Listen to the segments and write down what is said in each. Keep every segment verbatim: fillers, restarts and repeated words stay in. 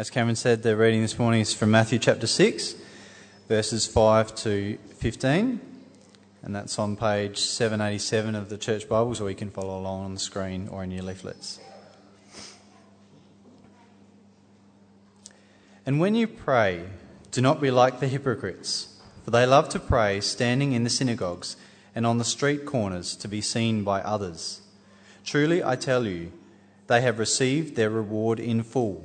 As Cameron said, the reading this morning is from Matthew chapter six, verses five to fifteen, and that's on page seven eighty-seven of the Church Bibles, or you can follow along on the screen or in your leaflets. And when you pray, do not be like the hypocrites, for they love to pray standing in the synagogues and on the street corners to be seen by others. Truly, I tell you, they have received their reward in full.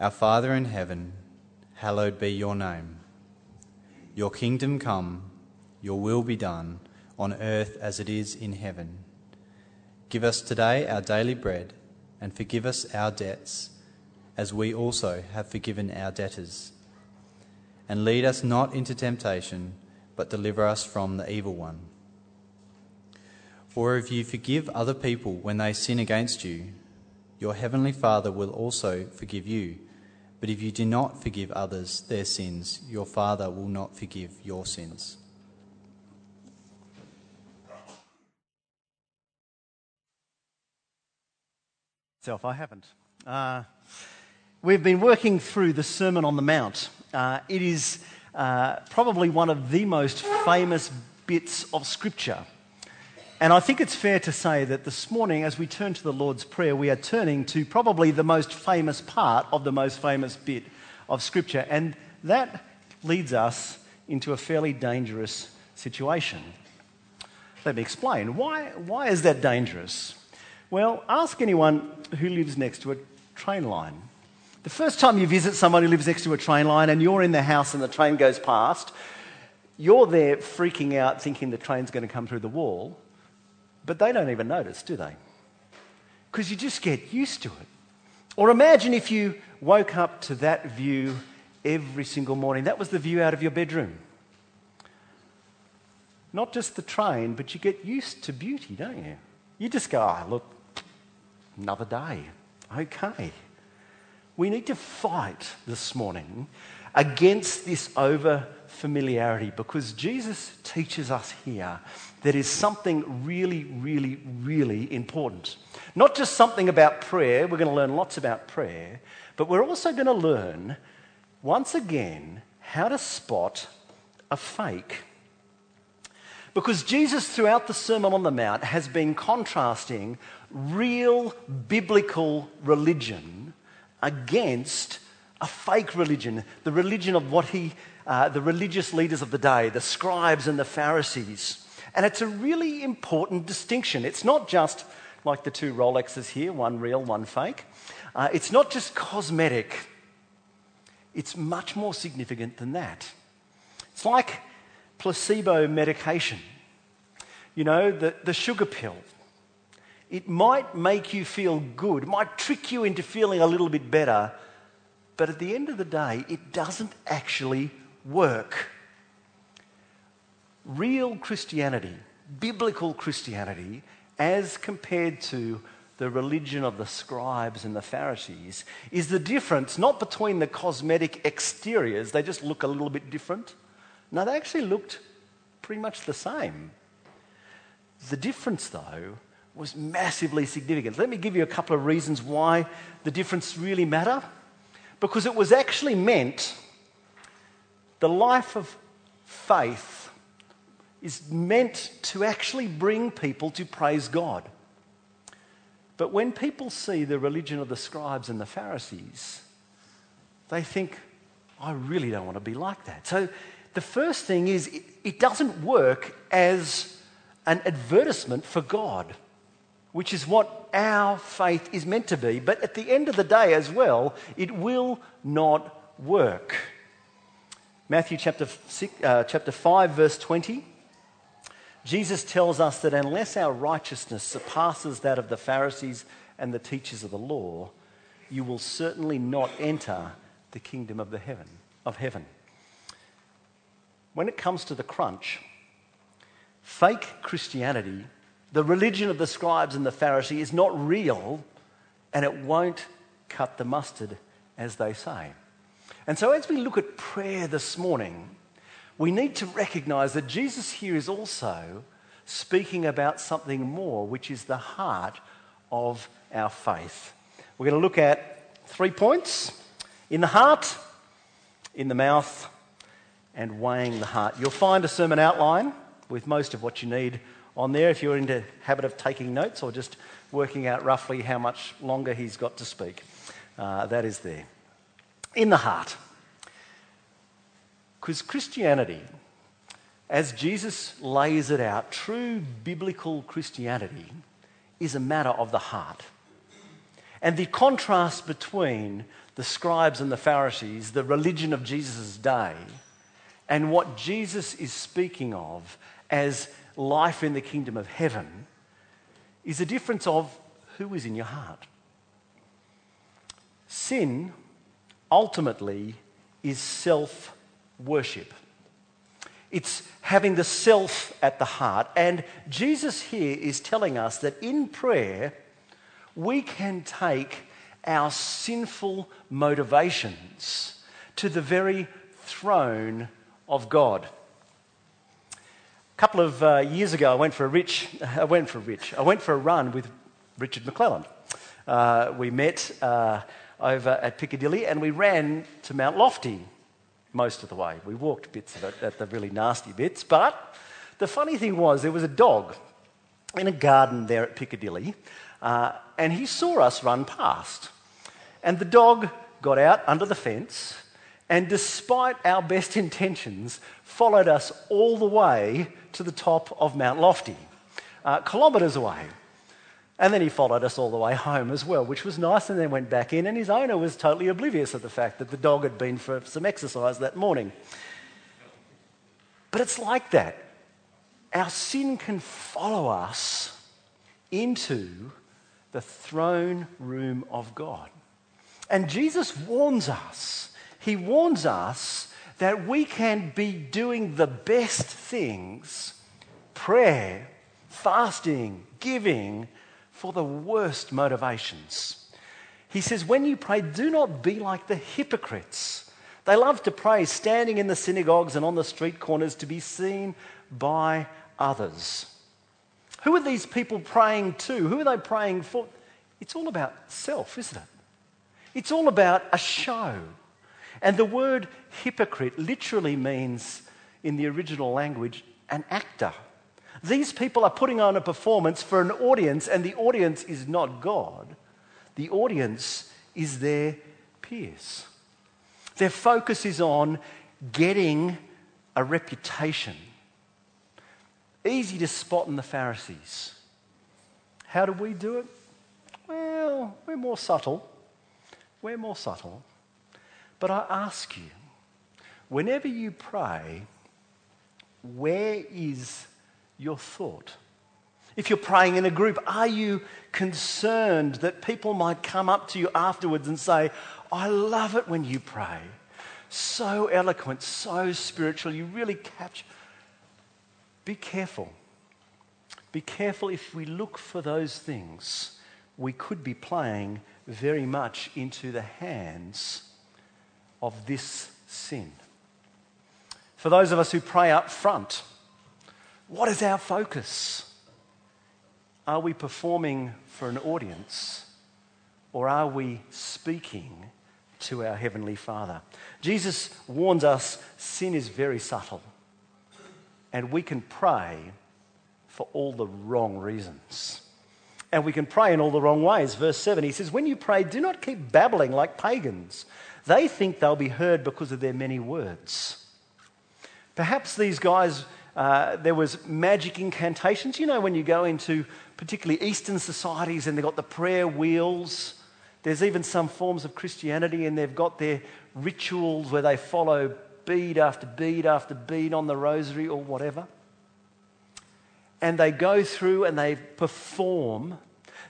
Our Father in heaven, hallowed be your name. Your kingdom come, your will be done, on earth as it is in heaven. Give us today our daily bread, and forgive us our debts, as we also have forgiven our debtors. And lead us not into temptation, but deliver us from the evil one. For if you forgive other people when they sin against you, your heavenly Father will also forgive you. But if you do not forgive others their sins, your Father will not forgive your sins. Self, I haven't. Uh, we've been working through the Sermon on the Mount. Uh, it is uh, probably one of the most famous bits of Scripture. And I think it's fair to say that this morning, as we turn to the Lord's Prayer, we are turning to probably the most famous part of the most famous bit of Scripture. And that leads us into a fairly dangerous situation. Let me explain. Why, why is that dangerous? Well, ask anyone who lives next to a train line. The first time you visit someone who lives next to a train line and you're in their house and the train goes past, you're there freaking out thinking the train's going to come through the wall. But they don't even notice, do they? Because you just get used to it. Or imagine if you woke up to that view every single morning. That was the view out of your bedroom. Not just the train, but you get used to beauty, don't you? You just go, ah, oh, look, another day. Okay. We need to fight this morning against this over-familiarity, because Jesus teaches us here that is something really, really, really important. Not just something about prayer. We're going to learn lots about prayer, but we're also going to learn, once again, how to spot a fake. Because Jesus, throughout the Sermon on the Mount, has been contrasting real biblical religion against a fake religion, the religion of what he, uh, the religious leaders of the day, the scribes and the Pharisees. And it's a really important distinction. It's not just like the two Rolexes here, one real, one fake. Uh, it's not just cosmetic. It's much more significant than that. It's like placebo medication. You know, the, the sugar pill. It might make you feel good, might trick you into feeling a little bit better, but at the end of the day, it doesn't actually work. Real Christianity, biblical Christianity, as compared to the religion of the scribes and the Pharisees, is the difference not between the cosmetic exteriors. They just look a little bit different. No, they actually looked pretty much the same. The difference, though, was massively significant. Let me give you a couple of reasons why the difference really matter. Because it was actually meant the life of faith is meant to actually bring people to praise God. But when people see the religion of the scribes and the Pharisees, they think, I really don't want to be like that. So the first thing is, it, it doesn't work as an advertisement for God, which is what our faith is meant to be. But at the end of the day as well, it will not work. Matthew chapter, six, uh, chapter five, verse twenty. Jesus tells us that unless our righteousness surpasses that of the Pharisees and the teachers of the law, you will certainly not enter the kingdom of the heaven of heaven. When it comes to the crunch, fake Christianity, the religion of the scribes and the Pharisees, is not real, and it won't cut the mustard, as they say. And so as we look at prayer this morning, we need to recognize that Jesus here is also speaking about something more, which is the heart of our faith. We're going to look at three points: in the heart, in the mouth, and weighing the heart. You'll find a sermon outline with most of what you need on there if you're into the habit of taking notes or just working out roughly how much longer he's got to speak. Uh, that is there. In the heart. Because Christianity, as Jesus lays it out, true biblical Christianity is a matter of the heart. And the contrast between the scribes and the Pharisees, the religion of Jesus' day, and what Jesus is speaking of as life in the kingdom of heaven is the difference of who is in your heart. Sin ultimately is self-worship. It's having the self at the heart. And Jesus here is telling us that in prayer, we can take our sinful motivations to the very throne of God. A couple of uh, years ago, I went for a rich, I went for a rich, I went for a run with Richard McClellan. Uh, we met uh, over at Piccadilly, and we ran to Mount Lofty most of the way. We walked bits of it at the really nasty bits, but the funny thing was there was a dog in a garden there at Piccadilly, uh, and he saw us run past. And the dog got out under the fence, and despite our best intentions, followed us all the way to the top of Mount Lofty, uh, kilometres away. And then he followed us all the way home as well, which was nice, and then went back in, and his owner was totally oblivious of the fact that the dog had been for some exercise that morning. But it's like that. Our sin can follow us into the throne room of God. And Jesus warns us He warns us that we can be doing the best things, prayer, fasting, giving, for the worst motivations. He says, when you pray, do not be like the hypocrites. They love to pray standing in the synagogues and on the street corners to be seen by others. Who are these people praying to? Who are they praying for? It's all about self, isn't it? It's all about a show. And the word hypocrite literally means, in the original language, an actor. These people are putting on a performance for an audience, and the audience is not God. The audience is their peers. Their focus is on getting a reputation. Easy to spot in the Pharisees. How do we do it? Well, we're more subtle. We're more subtle. But I ask you, whenever you pray, where is your thought? If you're praying in a group, are you concerned that people might come up to you afterwards and say, I love it when you pray. So eloquent, so spiritual, you really capture. Be careful. Be careful if we look for those things. We could be playing very much into the hands of this sin. For those of us who pray up front, what is our focus? Are we performing for an audience, or are we speaking to our Heavenly Father? Jesus warns us sin is very subtle, and we can pray for all the wrong reasons. And we can pray in all the wrong ways. Verse seven, he says, when you pray, do not keep babbling like pagans. They think they'll be heard because of their many words. Perhaps these guys, uh, there was magic incantations. You know, when you go into particularly Eastern societies and they've got the prayer wheels. There's even some forms of Christianity, and they've got their rituals where they follow bead after bead after bead on the rosary or whatever. And they go through and they perform,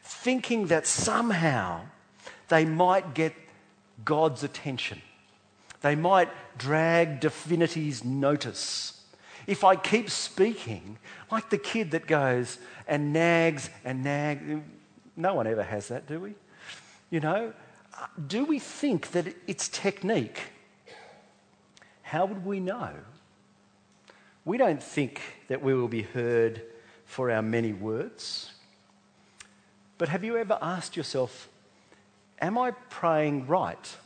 thinking that somehow they might get God's attention. They might drag divinity's notice. If I keep speaking, like the kid that goes and nags and nags, no one ever has that, do we? You know, do we think that it's technique? How would we know? We don't think that we will be heard for our many words. But have you ever asked yourself, am I praying right?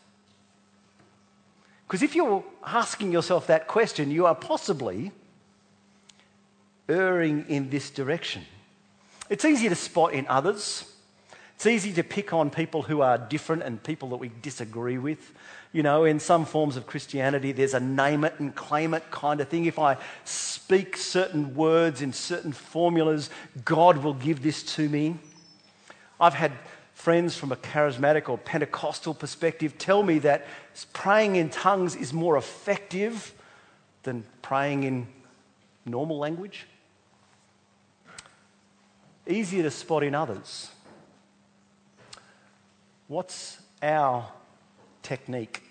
Because if you're asking yourself that question, you are possibly erring in this direction. It's easy to spot in others. It's easy to pick on people who are different and people that we disagree with. You know, in some forms of Christianity, there's a name it and claim it kind of thing. If I speak certain words in certain formulas, God will give this to me. I've had friends from a charismatic or Pentecostal perspective tell me that praying in tongues is more effective than praying in normal language. Easier to spot in others. What's our technique?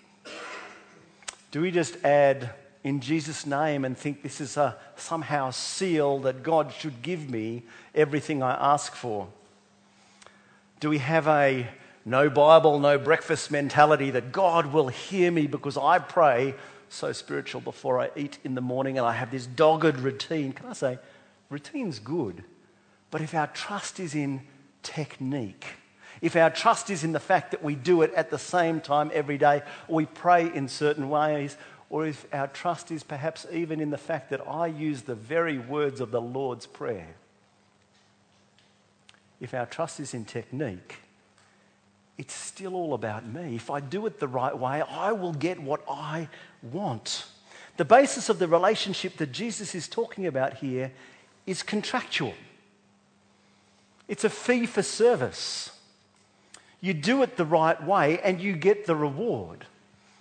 Do we just add "in Jesus' name" and think this is a somehow seal that God should give me everything I ask for? Do we have a no Bible, no breakfast mentality that God will hear me because I pray so spiritual before I eat in the morning and I have this dogged routine? Can I say, routine's good, but if our trust is in technique, if our trust is in the fact that we do it at the same time every day, or we pray in certain ways, or if our trust is perhaps even in the fact that I use the very words of the Lord's Prayer, if our trust is in technique, it's still all about me. If I do it the right way, I will get what I want. The basis of the relationship that Jesus is talking about here is contractual. It's a fee for service. You do it the right way and you get the reward.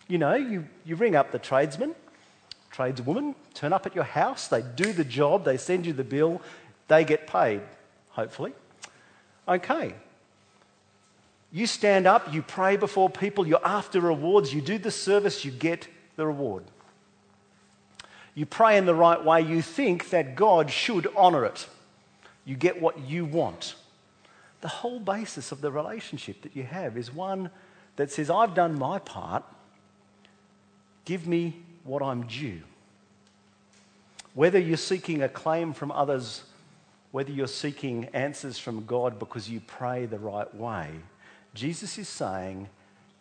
You know, you, you ring up the tradesman, tradeswoman, turn up at your house, they do the job, they send you the bill, they get paid, hopefully. Okay, you stand up, you pray before people, you're after rewards, you do the service, you get the reward. You pray in the right way, you think that God should honour it. You get what you want. The whole basis of the relationship that you have is one that says, I've done my part, give me what I'm due. Whether you're seeking acclaim from others, whether you're seeking answers from God because you pray the right way, Jesus is saying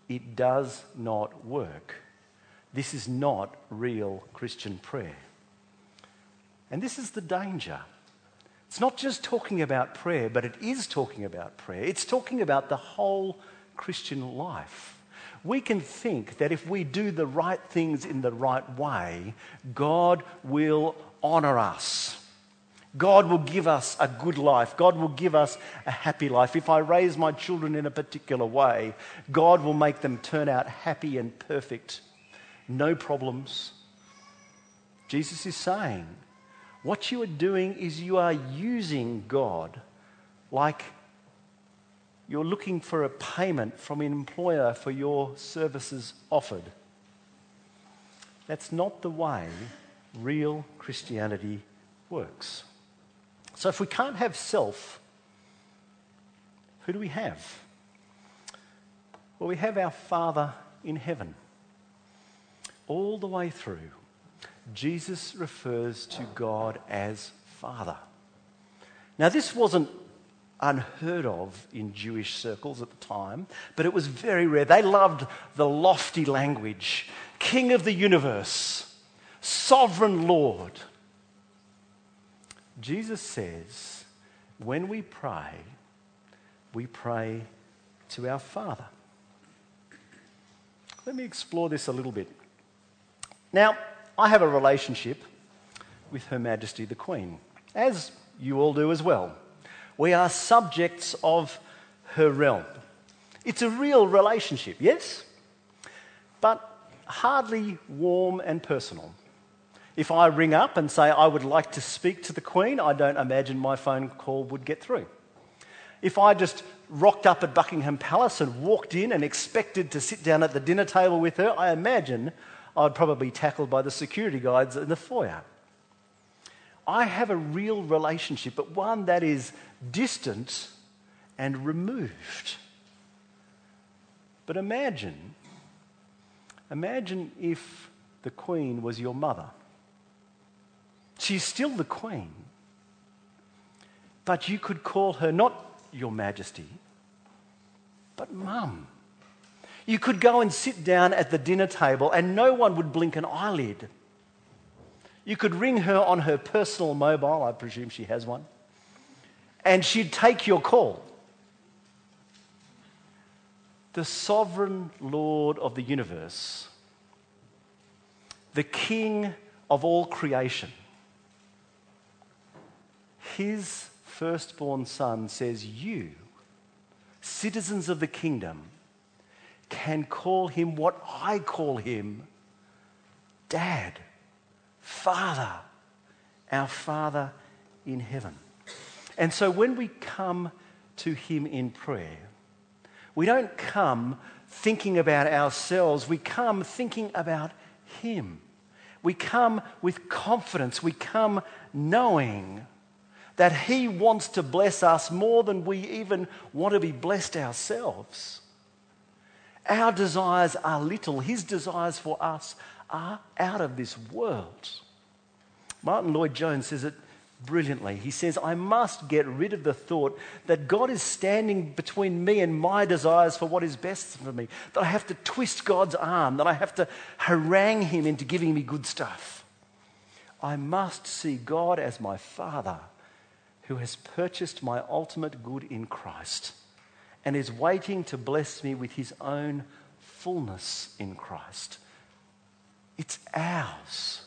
it does not work. This is not real Christian prayer. And this is the danger. It's not just talking about prayer, but it is talking about prayer. It's talking about the whole Christian life. We can think that if we do the right things in the right way, God will honour us. God will give us a good life. God will give us a happy life. If I raise my children in a particular way, God will make them turn out happy and perfect. No problems. Jesus is saying, what you are doing is you are using God like you're looking for a payment from an employer for your services offered. That's not the way real Christianity works. So if we can't have self, who do we have? Well, we have our Father in heaven. All the way through, Jesus refers to God as Father. Now, this wasn't unheard of in Jewish circles at the time, but it was very rare. They loved the lofty language. King of the universe, sovereign Lord. Jesus says, when we pray, we pray to our Father. Let me explore this a little bit. Now, I have a relationship with Her Majesty the Queen, as you all do as well. We are subjects of her realm. It's a real relationship, yes, but hardly warm and personal. If I ring up and say, I would like to speak to the Queen, I don't imagine my phone call would get through. If I just rocked up at Buckingham Palace and walked in and expected to sit down at the dinner table with her, I imagine I'd probably be tackled by the security guards in the foyer. I have a real relationship, but one that is distant and removed. But imagine, imagine if the Queen was your mother. She's still the Queen, but you could call her not Your Majesty, but Mum. You could go and sit down at the dinner table and no one would blink an eyelid. You could ring her on her personal mobile, I presume she has one, and she'd take your call. The sovereign Lord of the universe, the King of all creation, his firstborn son says, you, citizens of the kingdom, can call him what I call him, Dad, Father, our Father in heaven. And so when we come to him in prayer, we don't come thinking about ourselves, we come thinking about him. We come with confidence, we come knowing that he wants to bless us more than we even want to be blessed ourselves. Our desires are little. His desires for us are out of this world. Martin Lloyd-Jones says it brilliantly. He says, I must get rid of the thought that God is standing between me and my desires for what is best for me, that I have to twist God's arm, that I have to harangue him into giving me good stuff. I must see God as my Father who has purchased my ultimate good in Christ and is waiting to bless me with his own fullness in Christ. It's ours.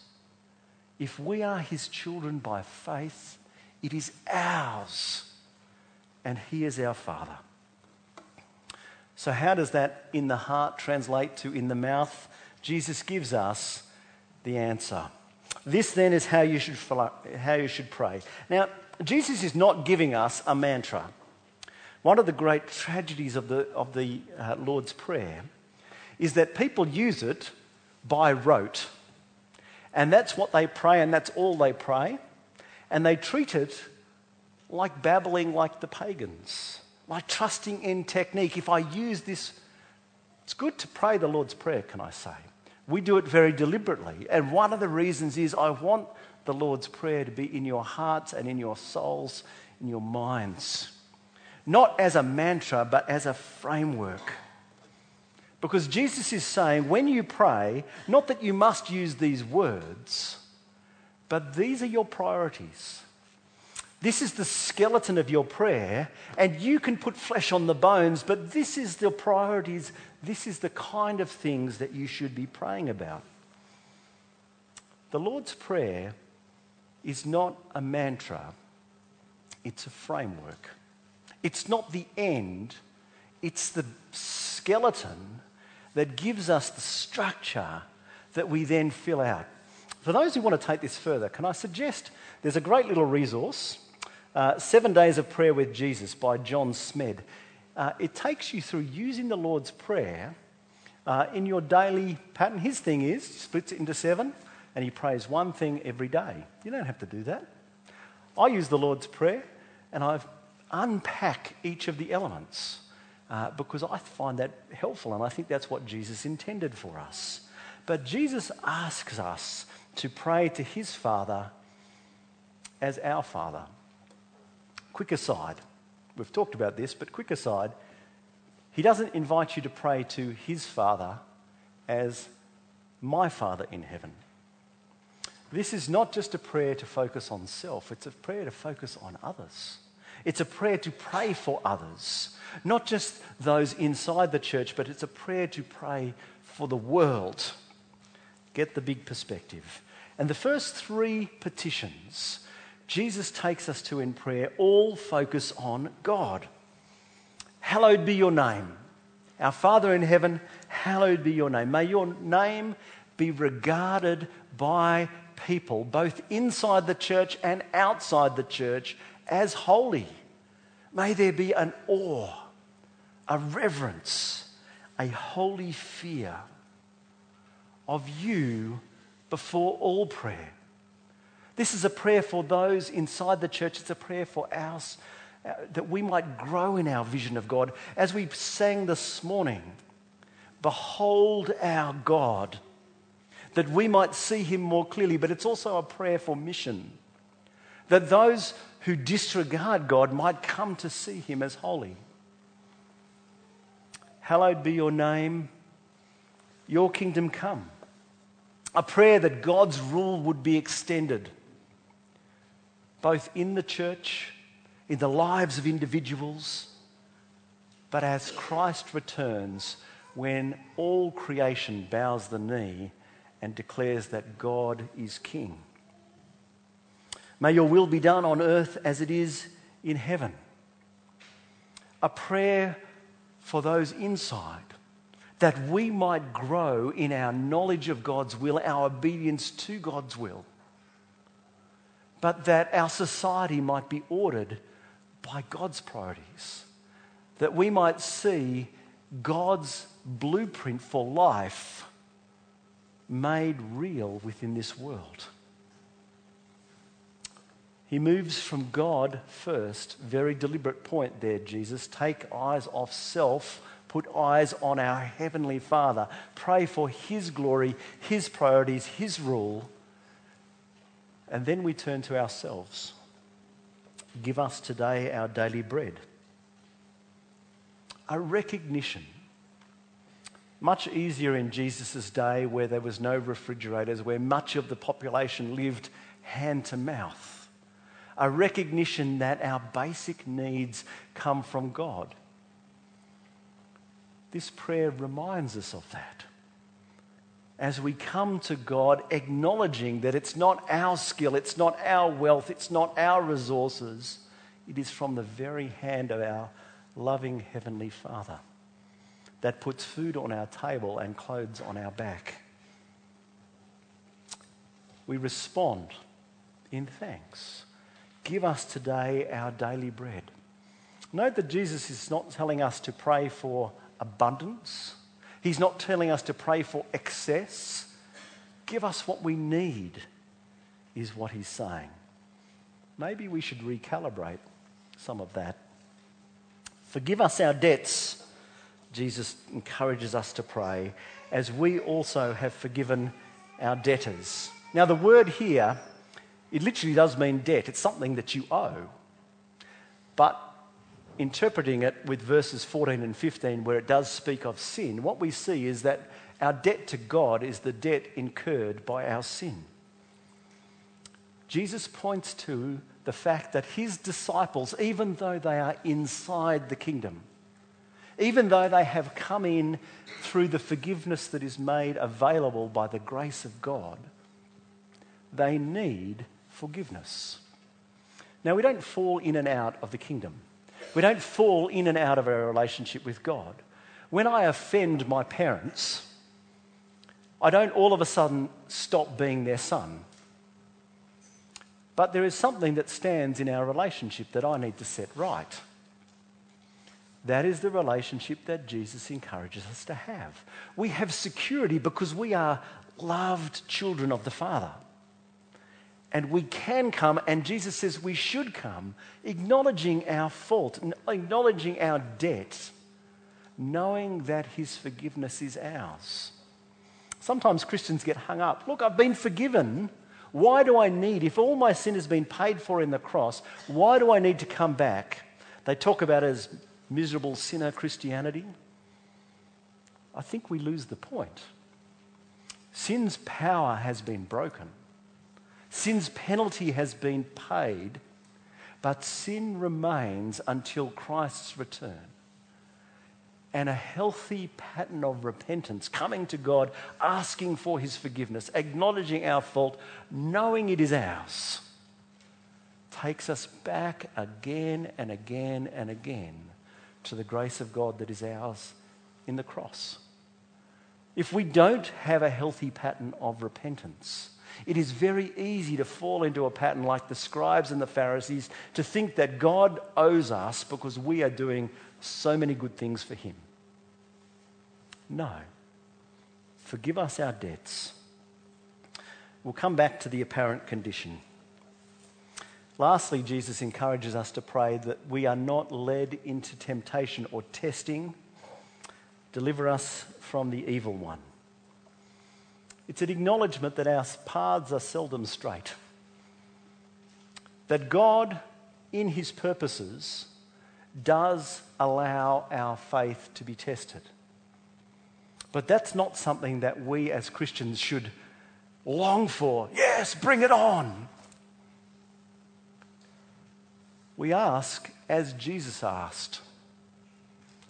If we are his children by faith, it is ours, and he is our Father. So how does that in the heart translate to in the mouth? Jesus gives us the answer. This then is how you should how you should pray. Now, Jesus is not giving us a mantra. One of the great tragedies of the, of the uh, Lord's Prayer is that people use it by rote. And that's what they pray, and that's all they pray. And they treat it like babbling like the pagans, like trusting in technique. If I use this, it's good to pray the Lord's Prayer, can I say? We do it very deliberately. And one of the reasons is I want the Lord's Prayer to be in your hearts and in your souls, in your minds. Not as a mantra, but as a framework. Because Jesus is saying, when you pray, not that you must use these words, but these are your priorities. This is the skeleton of your prayer, and you can put flesh on the bones, but this is the priorities, this is the kind of things that you should be praying about. The Lord's Prayer is not a mantra, it's a framework. It's not the end, it's the skeleton that gives us the structure that we then fill out. For those who want to take this further, can I suggest there's a great little resource, uh, Seven Days of Prayer with Jesus by John Smed. Uh, it takes you through using the Lord's Prayer uh, in your daily pattern. His thing is, he splits it into seven, and he prays one thing every day. You don't have to do that. I use the Lord's Prayer, and I unpack each of the elements uh, because I find that helpful, and I think that's what Jesus intended for us. But Jesus asks us to pray to his Father as our Father. Quick aside, we've talked about this, but quick aside, he doesn't invite you to pray to his Father as my Father in heaven. This is not just a prayer to focus on self, it's a prayer to focus on others. It's a prayer to pray for others, not just those inside the church, but it's a prayer to pray for the world. Get the big perspective. And the first three petitions Jesus takes us to in prayer all focus on God. Hallowed be your name. Our Father in heaven, hallowed be your name. May your name be regarded by people, both inside the church and outside the church, as holy. May there be an awe a reverence, a holy fear of you before all prayer. This is a prayer for those inside the church. It's a prayer for us, uh, that we might grow in our vision of God. As we sang this morning, behold our God, that we might see him more clearly. But it's also a prayer for mission, that those who disregard God might come to see him as holy. Hallowed be your name, your kingdom come. A prayer that God's rule would be extended, both in the church, in the lives of individuals, but as Christ returns, when all creation bows the knee and declares that God is King. May your will be done on earth as it is in heaven. A prayer for those inside, that we might grow in our knowledge of God's will, our obedience to God's will, but that our society might be ordered by God's priorities, that we might see God's blueprint for life made real within this world. He moves from God first, very deliberate point there, Jesus. Take eyes off self, put eyes on our Heavenly Father. Pray for his glory, his priorities, his rule. And then we turn to ourselves. Give us today our daily bread. A recognition. Much easier in Jesus' day, where there was no refrigerators, where much of the population lived hand to mouth. A recognition that our basic needs come from God. This prayer reminds us of that. As we come to God acknowledging that it's not our skill, it's not our wealth, it's not our resources, it is from the very hand of our loving Heavenly Father that puts food on our table and clothes on our back. We respond in thanks. Give us today our daily bread. Note that Jesus is not telling us to pray for abundance. He's not telling us to pray for excess. Give us what we need, is what he's saying. Maybe we should recalibrate some of that. Forgive us our debts, Jesus encourages us to pray, as we also have forgiven our debtors. Now, the word here, it literally does mean debt. It's something that you owe. But interpreting it with verses fourteen and fifteen, where it does speak of sin, what we see is that our debt to God is the debt incurred by our sin. Jesus points to the fact that his disciples, even though they are inside the kingdom, even though they have come in through the forgiveness that is made available by the grace of God, they need forgiveness. Now, we don't fall in and out of the kingdom. We don't fall in and out of our relationship with God. When I offend my parents, I don't all of a sudden stop being their son. But there is something that stands in our relationship that I need to set right. That is the relationship that Jesus encourages us to have. We have security because we are loved children of the Father. And we can come, and Jesus says we should come, acknowledging our fault, acknowledging our debt, knowing that his forgiveness is ours. Sometimes Christians get hung up. Look, I've been forgiven. Why do I need, if all my sin has been paid for in the cross, why do I need to come back? They talk about it as miserable sinner Christianity. I think we lose the point. Sin's power has been broken. Sin's penalty has been paid, but sin remains until Christ's return. And a healthy pattern of repentance, coming to God, asking for his forgiveness, acknowledging our fault, knowing it is ours, takes us back again and again and again to the grace of God that is ours in the cross. If we don't have a healthy pattern of repentance, it is very easy to fall into a pattern like the scribes and the Pharisees, to think that God owes us because we are doing so many good things for him. No. Forgive us our debts. We'll come back to the apparent condition. Lastly, Jesus encourages us to pray that we are not led into temptation or testing. Deliver us from the evil one. It's an acknowledgement that our paths are seldom straight. That God, in his purposes, does allow our faith to be tested. But that's not something that we as Christians should long for. Yes, bring it on. We ask as Jesus asked,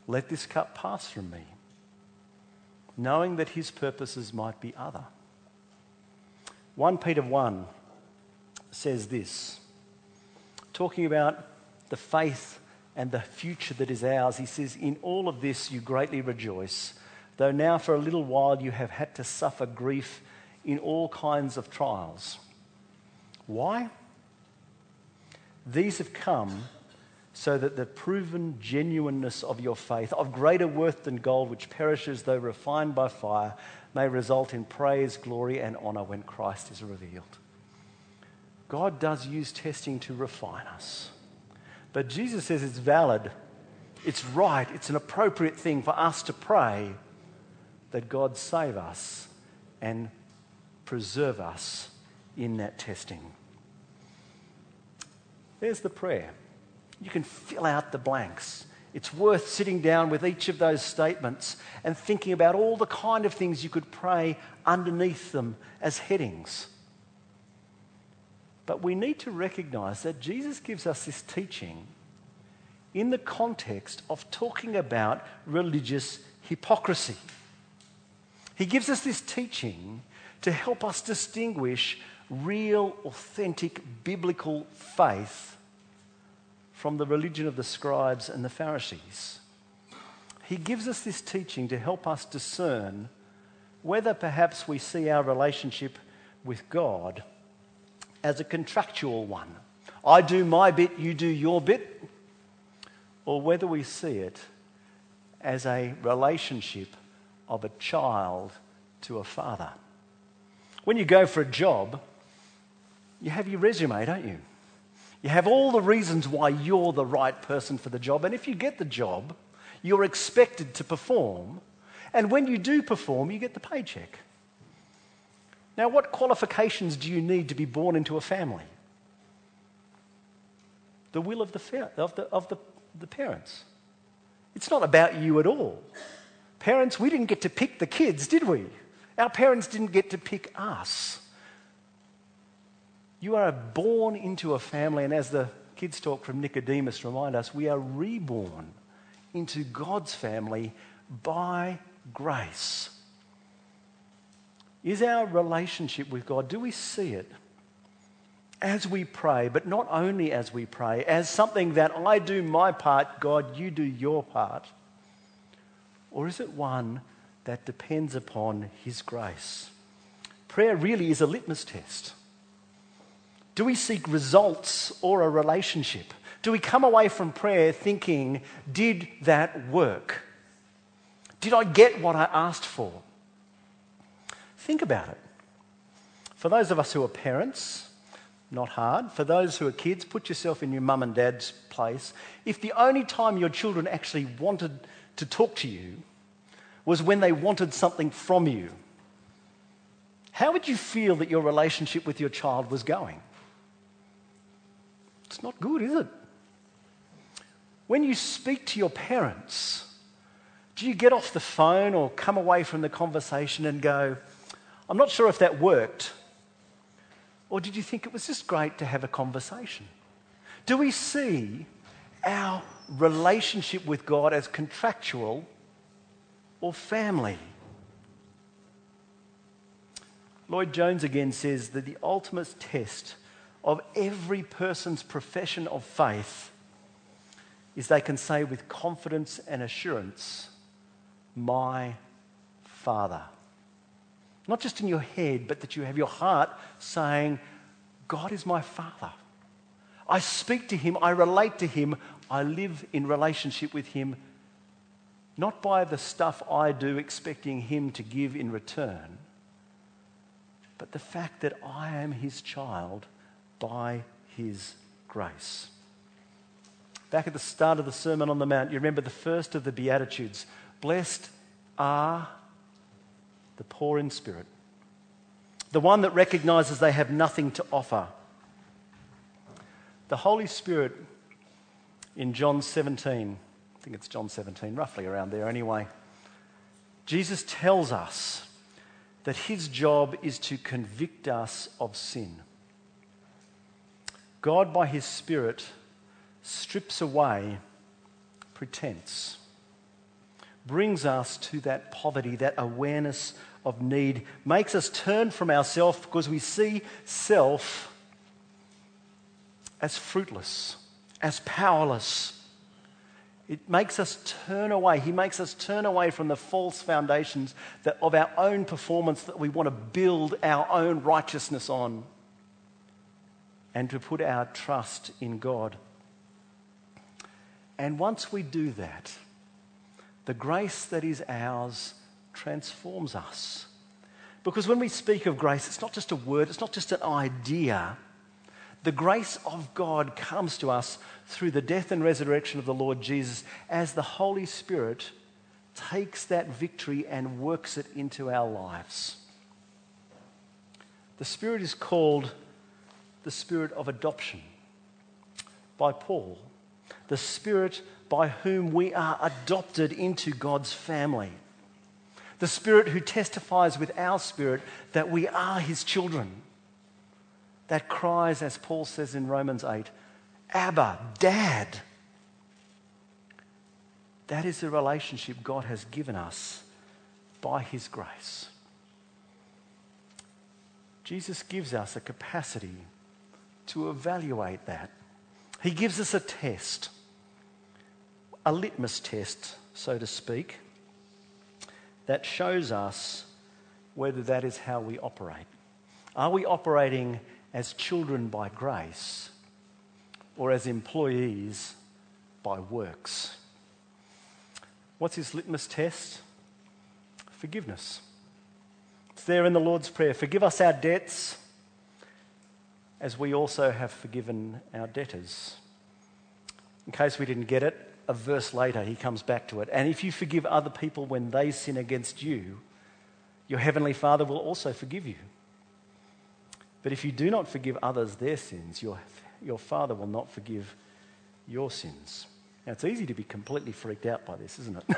let this cup pass from me, knowing that his purposes might be other. First Peter one says this, talking about the faith and the future that is ours. He says, in all of this you greatly rejoice, though now for a little while you have had to suffer grief in all kinds of trials. Why? These have come so that the proven genuineness of your faith, of greater worth than gold, which perishes though refined by fire, may result in praise, glory, and honour when Christ is revealed. God does use testing to refine us. But Jesus says it's valid, it's right, it's an appropriate thing for us to pray that God save us and preserve us in that testing. There's the prayer. You can fill out the blanks. It's worth sitting down with each of those statements and thinking about all the kind of things you could pray underneath them as headings. But we need to recognize that Jesus gives us this teaching in the context of talking about religious hypocrisy. He gives us this teaching to help us distinguish real, authentic, biblical faith from the religion of the scribes and the Pharisees. He gives us this teaching to help us discern whether perhaps we see our relationship with God as a contractual one. I do my bit, you do your bit. Or whether we see it as a relationship of a child to a father. When you go for a job, you have your resume, don't you? You have all the reasons why you're the right person for the job. And if you get the job, you're expected to perform. And when you do perform, you get the paycheck. Now, what qualifications do you need to be born into a family? The will of the fa- of the, of the, the parents. It's not about you at all. Parents, we didn't get to pick the kids, did we? Our parents didn't get to pick us. You are born into a family, and as the kids talk from Nicodemus remind us, we are reborn into God's family by grace. Is our relationship with God, do we see it as we pray, but not only as we pray, as something that I do my part, God, you do your part? Or is it one that depends upon his grace? Prayer really is a litmus test. Do we seek results or a relationship? Do we come away from prayer thinking, did that work? Did I get what I asked for? Think about it. For those of us who are parents, not hard. For those who are kids, put yourself in your mum and dad's place. If the only time your children actually wanted to talk to you was when they wanted something from you, how would you feel that your relationship with your child was going? It's not good, is it? When you speak to your parents, do you get off the phone or come away from the conversation and go, I'm not sure if that worked? Or did you think it was just great to have a conversation? Do we see our relationship with God as contractual or family? Lloyd-Jones again says that the ultimate test of every person's profession of faith is they can say with confidence and assurance, my Father. Not just in your head, but that you have your heart saying, God is my Father. I speak to him, I relate to him, I live in relationship with him, not by the stuff I do expecting him to give in return, but the fact that I am his child by his grace. Back at the start of the Sermon on the Mount, you remember the first of the Beatitudes. Blessed are the poor in spirit, the one that recognises they have nothing to offer. The Holy Spirit in John seventeen, I think it's John seventeen, roughly around there anyway, Jesus tells us that his job is to convict us of sin. God, by his Spirit, strips away pretense, brings us to that poverty, that awareness of need, makes us turn from ourselves because we see self as fruitless, as powerless. It makes us turn away. He makes us turn away from the false foundations that of our own performance that we want to build our own righteousness on, and to put our trust in God. And once we do that, the grace that is ours transforms us. Because when we speak of grace, it's not just a word, it's not just an idea. The grace of God comes to us through the death and resurrection of the Lord Jesus as the Holy Spirit takes that victory and works it into our lives. The Spirit is called the Spirit of adoption by Paul, the Spirit by whom we are adopted into God's family, the Spirit who testifies with our spirit that we are his children, that cries, as Paul says in Romans eight, Abba, Dad. That is the relationship God has given us by his grace. Jesus gives us a capacity to evaluate that. He gives us a test, a litmus test, so to speak, that shows us whether that is how we operate. Are we operating as children by grace or as employees by works? What's his litmus test? Forgiveness. It's there in the Lord's Prayer. Forgive us our debts as we also have forgiven our debtors. In case we didn't get it, a verse later he comes back to it. And if you forgive other people when they sin against you, your heavenly Father will also forgive you. But if you do not forgive others their sins, your, your Father will not forgive your sins. Now, it's easy to be completely freaked out by this, isn't it?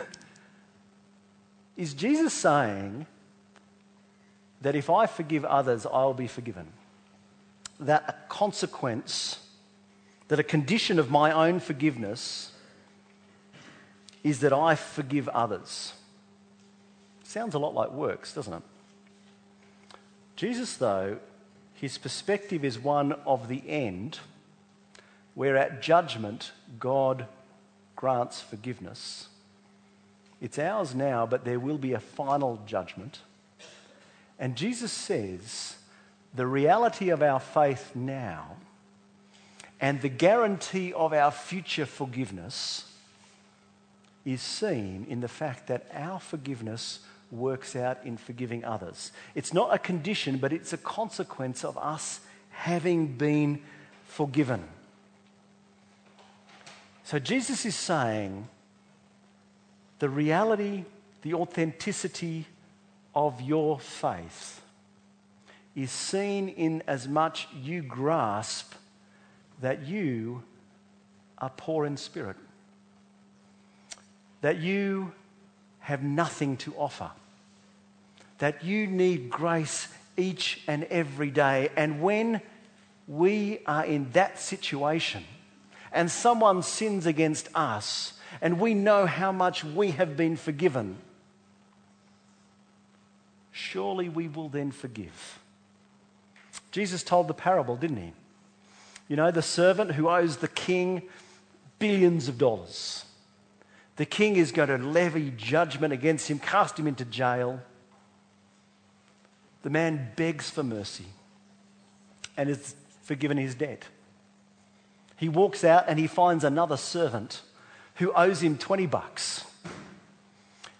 Is Jesus saying that if I forgive others, I'll be forgiven? That a consequence, that a condition of my own forgiveness is that I forgive others. Sounds a lot like works, doesn't it? Jesus, though, his perspective is one of the end, where at judgment God grants forgiveness. It's ours now, but there will be a final judgment. And Jesus says the reality of our faith now and the guarantee of our future forgiveness is seen in the fact that our forgiveness works out in forgiving others. It's not a condition, but it's a consequence of us having been forgiven. So Jesus is saying the reality, the authenticity of your faith is seen in as much you grasp that you are poor in spirit, that you have nothing to offer, that you need grace each and every day. And when we are in that situation and someone sins against us and we know how much we have been forgiven, surely we will then forgive. Jesus told the parable, didn't he? You know, the servant who owes the king billions of dollars. The king is going to levy judgment against him, cast him into jail. The man begs for mercy and is forgiven his debt. He walks out and he finds another servant who owes him twenty bucks.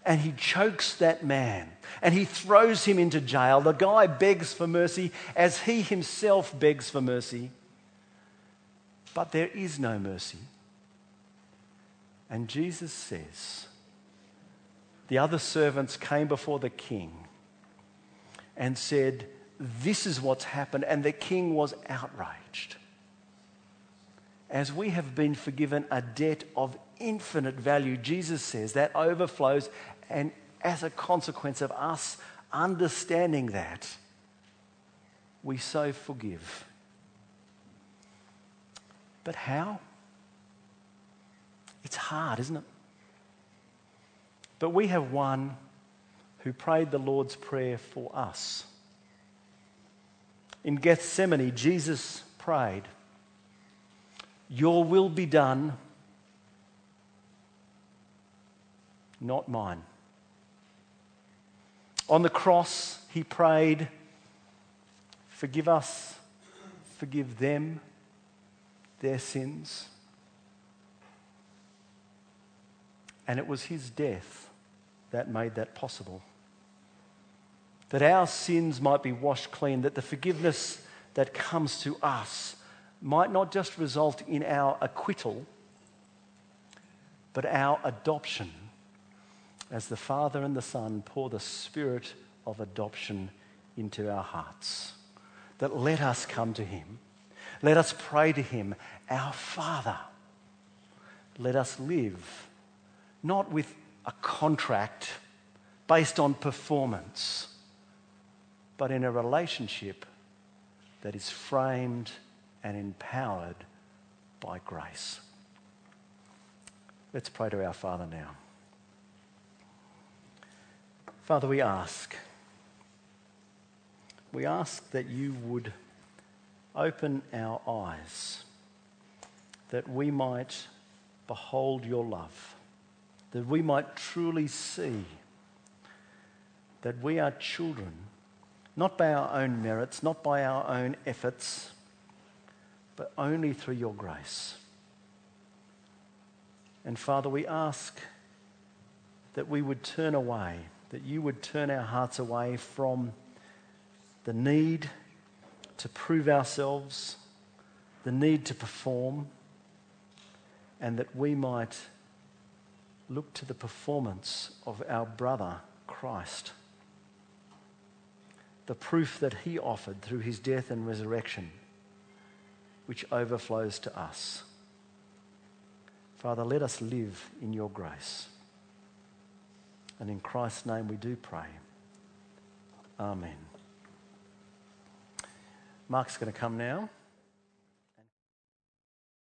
And he chokes that man and he throws him into jail. The guy begs for mercy as he himself begs for mercy. But there is no mercy. And Jesus says, the other servants came before the king and said, this is what's happened. And the king was outraged. As we have been forgiven a debt of infinite value, Jesus says that overflows, and as a consequence of us understanding that, we so forgive. But how? It's hard, isn't it? But we have one who prayed the Lord's Prayer for us. In Gethsemane, Jesus prayed, "Your will be done, not mine." On the cross, he prayed, "Forgive us, forgive them, their sins." And it was his death that made that possible. That our sins might be washed clean, that the forgiveness that comes to us might not just result in our acquittal, but our adoption, as the Father and the Son pour the Spirit of adoption into our hearts. That let us come to him. Let us pray to him, our Father. Let us live not with a contract based on performance, but in a relationship that is framed and empowered by grace. Let's pray to our Father now. Father, we ask, we ask that you would open our eyes, that we might behold your love, that we might truly see that we are children, not by our own merits, not by our own efforts, but only through your grace. And Father, we ask that we would turn away, that you would turn our hearts away from the need to prove ourselves, the need to perform, and that we might look to the performance of our brother, Christ, the proof that he offered through his death and resurrection, which overflows to us. Father, let us live in your grace. And in Christ's name we do pray. Amen. Mark's going to come now.